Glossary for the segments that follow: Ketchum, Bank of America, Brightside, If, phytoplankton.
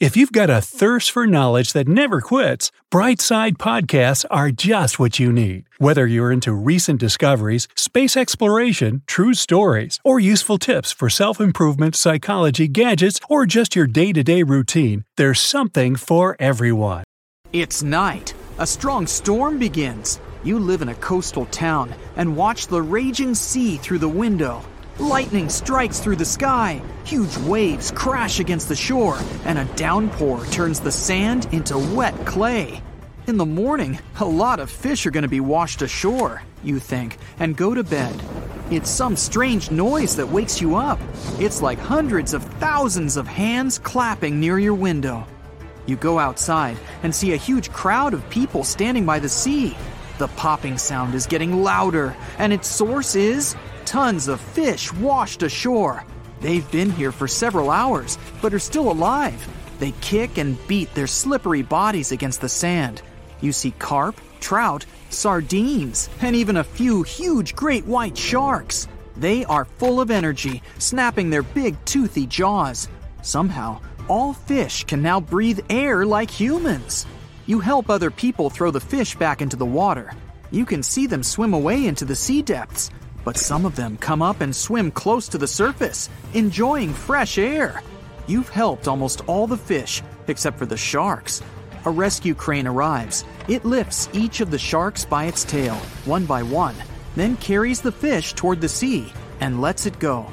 If you've got a thirst for knowledge that never quits, Brightside podcasts are just what you need. Whether you're into recent discoveries, space exploration, true stories, or useful tips for self-improvement, psychology, gadgets, or just your day-to-day routine, there's something for everyone. It's night. A strong storm begins. You live in a coastal town and watch the raging sea through the window. Lightning strikes through the sky, huge waves crash against the shore, and a downpour turns the sand into wet clay. In the morning, a lot of fish are going to be washed ashore, you think, and go to bed. It's some strange noise that wakes you up. It's like hundreds of thousands of hands clapping near your window. You go outside and see a huge crowd of people standing by the sea. The popping sound is getting louder, and its source is tons of fish washed ashore. They've been here for several hours, but are still alive. They kick and beat their slippery bodies against the sand. You see carp, trout, sardines, and even a few huge great white sharks. They are full of energy, snapping their big toothy jaws. Somehow, all fish can now breathe air like humans. You help other people throw the fish back into the water. You can see them swim away into the sea depths. But some of them come up and swim close to the surface, enjoying fresh air. You've helped almost all the fish, except for the sharks. A rescue crane arrives. It lifts each of the sharks by its tail, one by one, then carries the fish toward the sea and lets it go.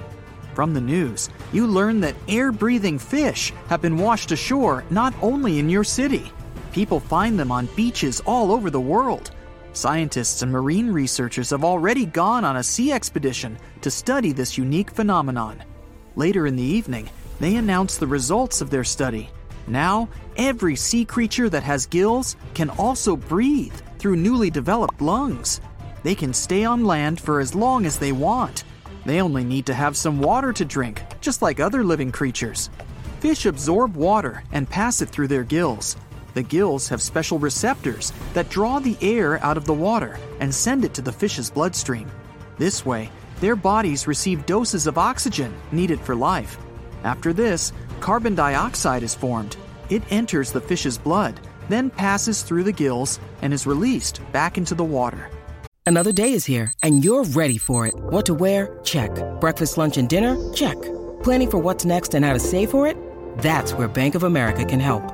From the news, you learn that air-breathing fish have been washed ashore not only in your city. People find them on beaches all over the world. Scientists and marine researchers have already gone on a sea expedition to study this unique phenomenon. Later in the evening, they announce the results of their study. Now, every sea creature that has gills can also breathe through newly developed lungs. They can stay on land for as long as they want. They only need to have some water to drink, just like other living creatures. Fish absorb water and pass it through their gills. The gills have special receptors that draw the air out of the water and send it to the fish's bloodstream. This way, their bodies receive doses of oxygen needed for life. After this, carbon dioxide is formed. It enters the fish's blood, then passes through the gills and is released back into the water. Another day is here, and you're ready for it. What to wear? Check. Breakfast, lunch, and dinner? Check. Planning for what's next and how to save for it? That's where Bank of America can help.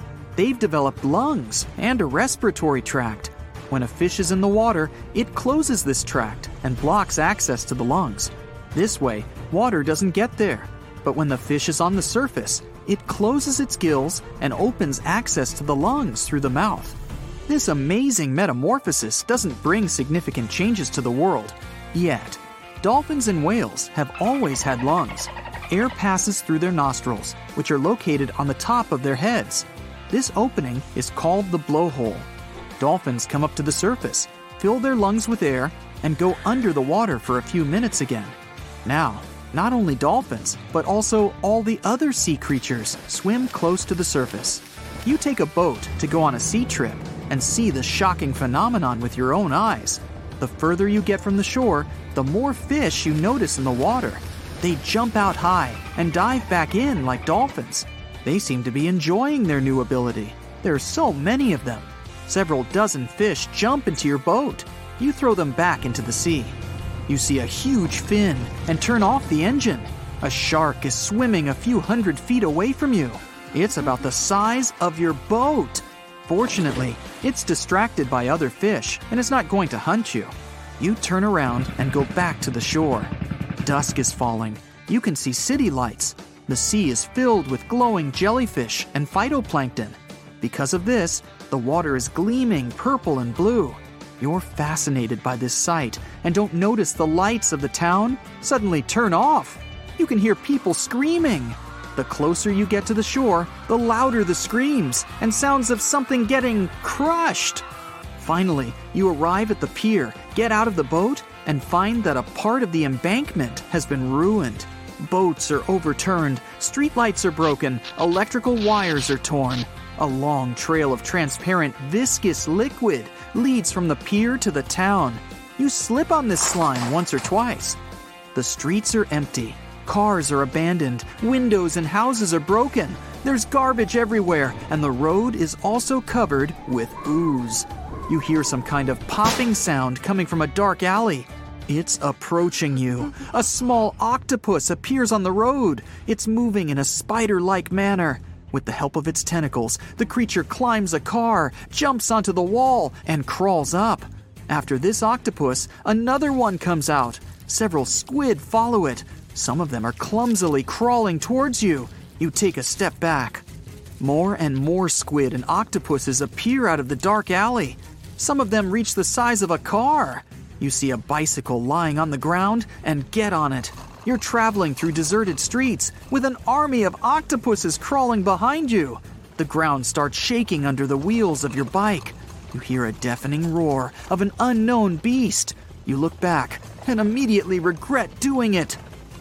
They've developed lungs and a respiratory tract. When a fish is in the water, it closes this tract and blocks access to the lungs. This way, water doesn't get there. But when the fish is on the surface, it closes its gills and opens access to the lungs through the mouth. This amazing metamorphosis doesn't bring significant changes to the world yet. Dolphins and whales have always had lungs. Air passes through their nostrils, which are located on the top of their heads. This opening is called the blowhole. Dolphins come up to the surface, fill their lungs with air, and go under the water for a few minutes again. Now, not only dolphins, but also all the other sea creatures swim close to the surface. You take a boat to go on a sea trip and see the shocking phenomenon with your own eyes. The further you get from the shore, the more fish you notice in the water. They jump out high and dive back in like dolphins. They seem to be enjoying their new ability. There are so many of them. Several dozen fish jump into your boat. You throw them back into the sea. You see a huge fin and turn off the engine. A shark is swimming a few hundred feet away from you. It's about the size of your boat. Fortunately, it's distracted by other fish and is not going to hunt you. You turn around and go back to the shore. Dusk is falling. You can see city lights. The sea is filled with glowing jellyfish and phytoplankton. Because of this, the water is gleaming purple and blue. You're fascinated by this sight and don't notice the lights of the town suddenly turn off. You can hear people screaming. The closer you get to the shore, the louder the screams and sounds of something getting crushed. Finally, you arrive at the pier, get out of the boat, and find that a part of the embankment has been ruined. Boats are overturned, streetlights are broken, electrical wires are torn. A long trail of transparent, viscous liquid leads from the pier to the town. You slip on this slime once or twice. The streets are empty. Cars are abandoned. Windows and houses are broken. There's garbage everywhere, and the road is also covered with ooze. You hear some kind of popping sound coming from a dark alley. It's approaching you. A small octopus appears on the road. It's moving in a spider-like manner. With the help of its tentacles, the creature climbs a car, jumps onto the wall, and crawls up. After this octopus, another one comes out. Several squid follow it. Some of them are clumsily crawling towards you. You take a step back. More and more squid and octopuses appear out of the dark alley. Some of them reach the size of a car. You see a bicycle lying on the ground and get on it. You're traveling through deserted streets with an army of octopuses crawling behind you. The ground starts shaking under the wheels of your bike. You hear a deafening roar of an unknown beast. You look back and immediately regret doing it.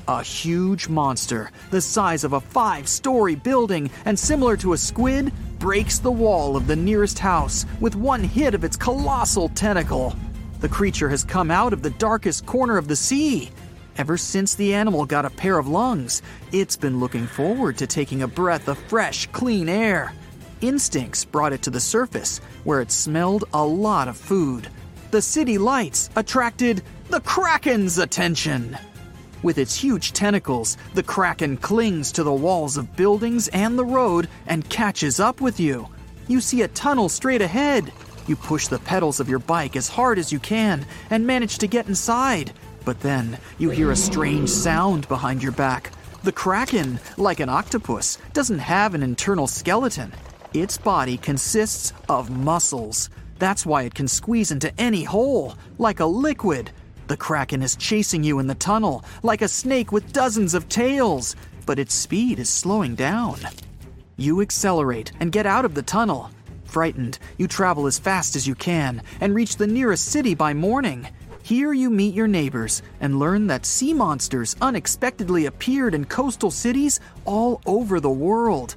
A huge monster, the size of a 5-story building and similar to a squid, breaks the wall of the nearest house with one hit of its colossal tentacle. The creature has come out of the darkest corner of the sea. Ever since the animal got a pair of lungs, it's been looking forward to taking a breath of fresh, clean air. Instincts brought it to the surface, where it smelled a lot of food. The city lights attracted the Kraken's attention. With its huge tentacles, the Kraken clings to the walls of buildings and the road and catches up with you. You see a tunnel straight ahead. You push the pedals of your bike as hard as you can and manage to get inside. But then, you hear a strange sound behind your back. The Kraken, like an octopus, doesn't have an internal skeleton. Its body consists of muscles. That's why it can squeeze into any hole, like a liquid. The Kraken is chasing you in the tunnel, like a snake with dozens of tails. But its speed is slowing down. You accelerate and get out of the tunnel. Frightened, you travel as fast as you can and reach the nearest city by morning. Here you meet your neighbors and learn that sea monsters unexpectedly appeared in coastal cities all over the world.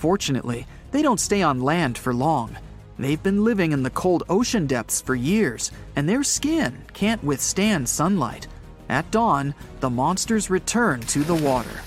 Fortunately, they don't stay on land for long. They've been living in the cold ocean depths for years, and their skin can't withstand sunlight. At dawn, the monsters return to the water.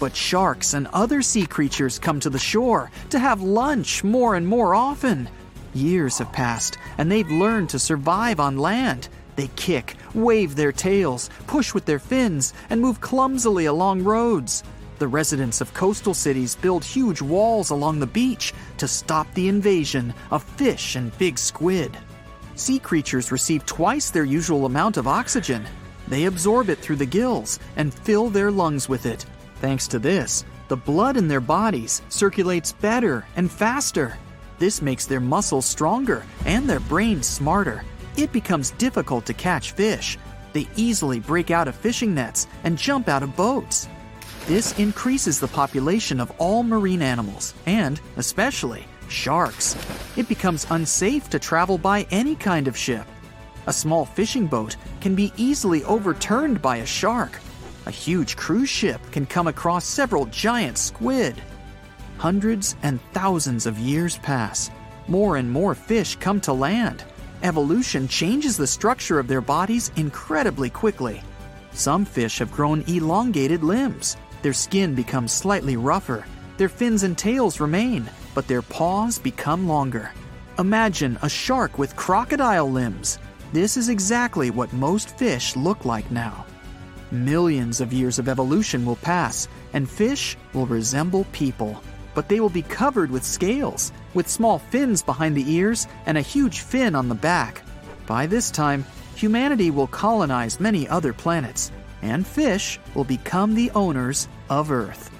But sharks and other sea creatures come to the shore to have lunch more and more often. Years have passed, and they've learned to survive on land. They kick, wave their tails, push with their fins, and move clumsily along roads. The residents of coastal cities build huge walls along the beach to stop the invasion of fish and big squid. Sea creatures receive twice their usual amount of oxygen. They absorb it through the gills and fill their lungs with it. Thanks to this, the blood in their bodies circulates better and faster. This makes their muscles stronger and their brains smarter. It becomes difficult to catch fish. They easily break out of fishing nets and jump out of boats. This increases the population of all marine animals, and especially sharks. It becomes unsafe to travel by any kind of ship. A small fishing boat can be easily overturned by a shark. A huge cruise ship can come across several giant squid. Hundreds and thousands of years pass. More and more fish come to land. Evolution changes the structure of their bodies incredibly quickly. Some fish have grown elongated limbs. Their skin becomes slightly rougher. Their fins and tails remain, but their paws become longer. Imagine a shark with crocodile limbs. This is exactly what most fish look like now. Millions of years of evolution will pass, and fish will resemble people. But they will be covered with scales, with small fins behind the ears and a huge fin on the back. By this time, humanity will colonize many other planets, and fish will become the owners of Earth.